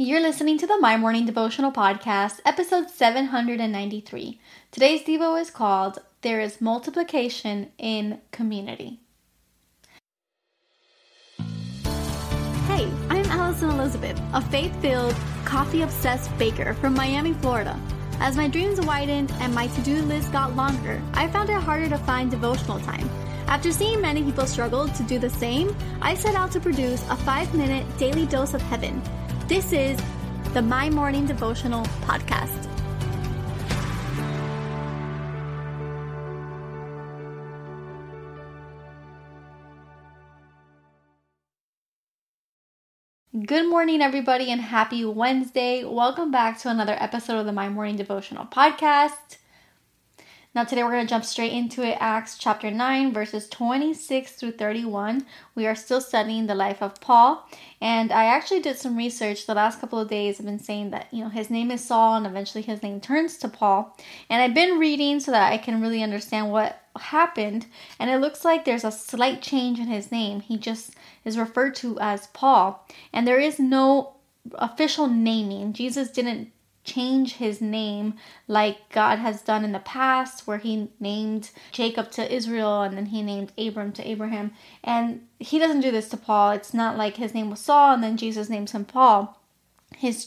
You're listening to the My Morning Devotional Podcast, episode 793. Today's Devo is called, There is Multiplication in Community. Hey, I'm Allison Elizabeth, a faith-filled, coffee-obsessed baker from Miami, Florida. As my dreams widened and my to-do list got longer, I found it harder to find devotional time. After seeing many people struggle to do the same, I set out to produce a 5-minute daily dose of heaven. This is the My Morning Devotional Podcast. Good morning, everybody, and happy Wednesday. Welcome back to another episode of the My Morning Devotional Podcast. Now, today we're going to jump straight into it. Acts chapter 9, verses 26 through 31. We are still studying the life of Paul, and I actually did some research the last couple of days. I've been saying that, his name is Saul, and eventually his name turns to Paul. And I've been reading so that I can really understand what happened, and it looks like there's a slight change in his name. He just is referred to as Paul, and there is no official naming. Jesus didn't change his name like God has done in the past, where he named Jacob to Israel and then he named Abram to Abraham. And he doesn't do this to Paul. It's not like his name was Saul and then Jesus names him Paul. His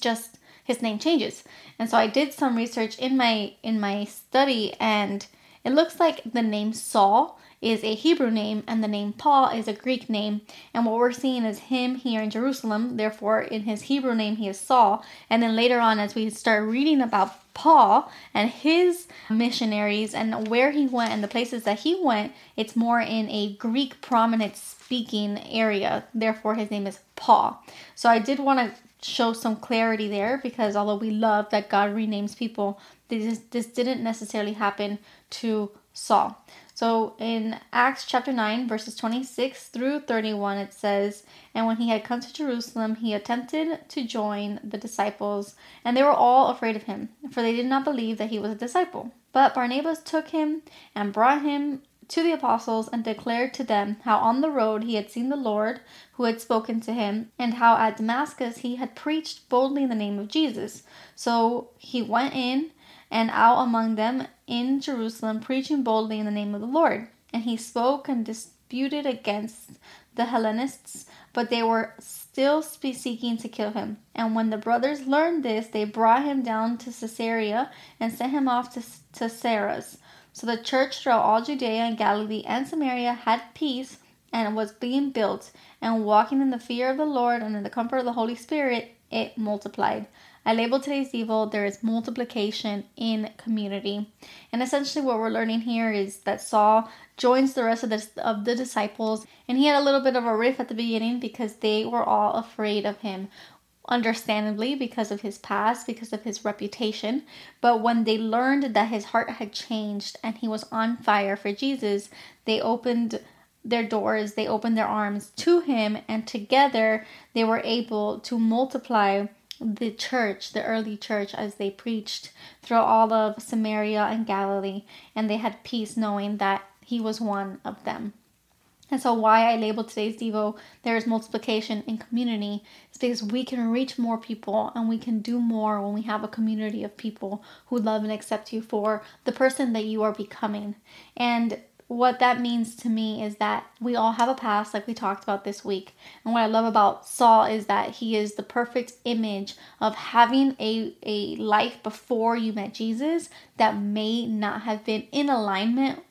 name changes. And so I did some research in my study, and it looks like the name Saul is a Hebrew name and the name Paul is a Greek name. And what we're seeing is him here in Jerusalem. Therefore, in his Hebrew name, he is Saul. And then later on, as we start reading about Paul and his missionaries and where he went and the places that he went, it's more in a Greek prominent speaking area. Therefore, his name is Paul. So I did want to show some clarity there, because although we love that God renames people, this didn't necessarily happen to Saul. So in Acts chapter 9, verses 26 through 31, it says, And when he had come to Jerusalem, he attempted to join the disciples, and they were all afraid of him, for they did not believe that he was a disciple. But Barnabas took him and brought him to the apostles and declared to them how on the road he had seen the Lord, who had spoken to him, and how at Damascus he had preached boldly in the name of Jesus. So he went in and out among them in Jerusalem, preaching boldly in the name of the Lord. And he spoke and disputed against the Hellenists, but they were still seeking to kill him. And when the brothers learned this, they brought him down to Caesarea and sent him off to Tarsus. So the church throughout all Judea and Galilee and Samaria had peace and was being built, and walking in the fear of the Lord and in the comfort of the Holy Spirit, it multiplied. I labeled today's evil, there is multiplication in community. And essentially what we're learning here is that Saul joins the rest of the disciples. And he had a little bit of a riff at the beginning because they were all afraid of him. Understandably, because of his past, because of his reputation. But when they learned that his heart had changed and he was on fire for Jesus, they opened their doors, they opened their arms to him. And together they were able to multiply the church, the early church, as they preached throughout all of Samaria and Galilee, and they had peace knowing that he was one of them. And so why I labeled today's Devo, there is multiplication in community, is because we can reach more people and we can do more when we have a community of people who love and accept you for the person that you are becoming. And what that means to me is that we all have a past, like we talked about this week. And what I love about Saul is that he is the perfect image of having a life before you met Jesus that may not have been in alignment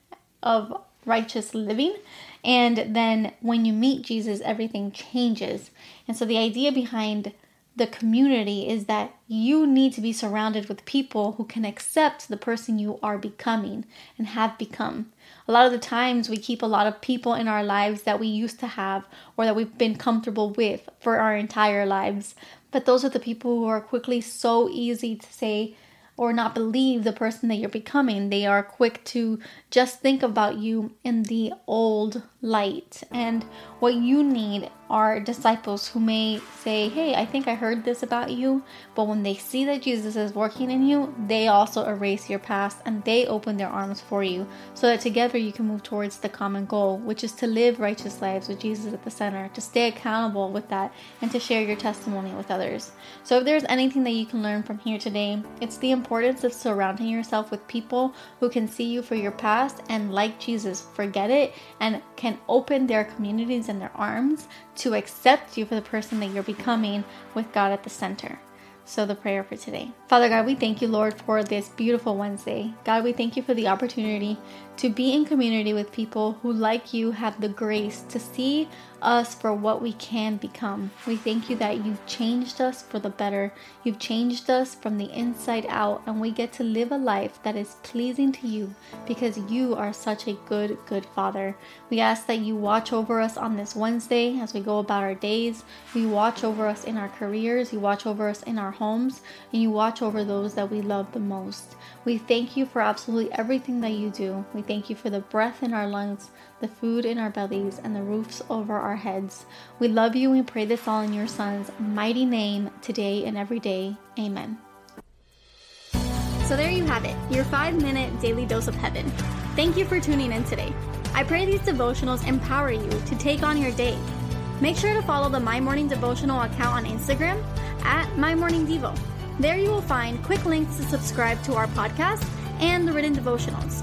of righteous living. And then when you meet Jesus, everything changes. And so the idea behind the community is that you need to be surrounded with people who can accept the person you are becoming and have become. A lot of the times we keep a lot of people in our lives that we used to have or that we've been comfortable with for our entire lives. But those are the people who are quickly so easy to say or not believe the person that you're becoming. They are quick to just think about you in the old light. And what you need are disciples who may say, hey, I think I heard this about you. But when they see that Jesus is working in you, they also erase your past and they open their arms for you so that together you can move towards the common goal, which is to live righteous lives with Jesus at the center, to stay accountable with that and to share your testimony with others. So if there's anything that you can learn from here today, it's the importance of surrounding yourself with people who can see you for your past and, like Jesus, forget it and can open their communities and their arms to accept you for the person that you're becoming with God at the center. So the prayer for today. Father God, we thank you, Lord, for this beautiful Wednesday. God, we thank you for the opportunity to be in community with people who, like you, have the grace to see us for what we can become. We thank you that you've changed us for the better. You've changed us from the inside out, and we get to live a life that is pleasing to you because you are such a good, good Father. We ask that you watch over us on this Wednesday as we go about our days. You watch over us in our careers. You watch over us in our homes, and you watch over those that we love the most. We thank you for absolutely everything that you do. We thank you for the breath in our lungs, the food in our bellies, and the roofs over our heads. We love you, and we pray this all in your Son's mighty name, today and every day. Amen. So there you have it, your 5-minute daily dose of heaven. Thank you for tuning in today. I pray these devotionals empower you to take on your day. Make sure to follow the My Morning Devotional account on Instagram at mymorningdevo. There you will find quick links to subscribe to our podcast and the written devotionals.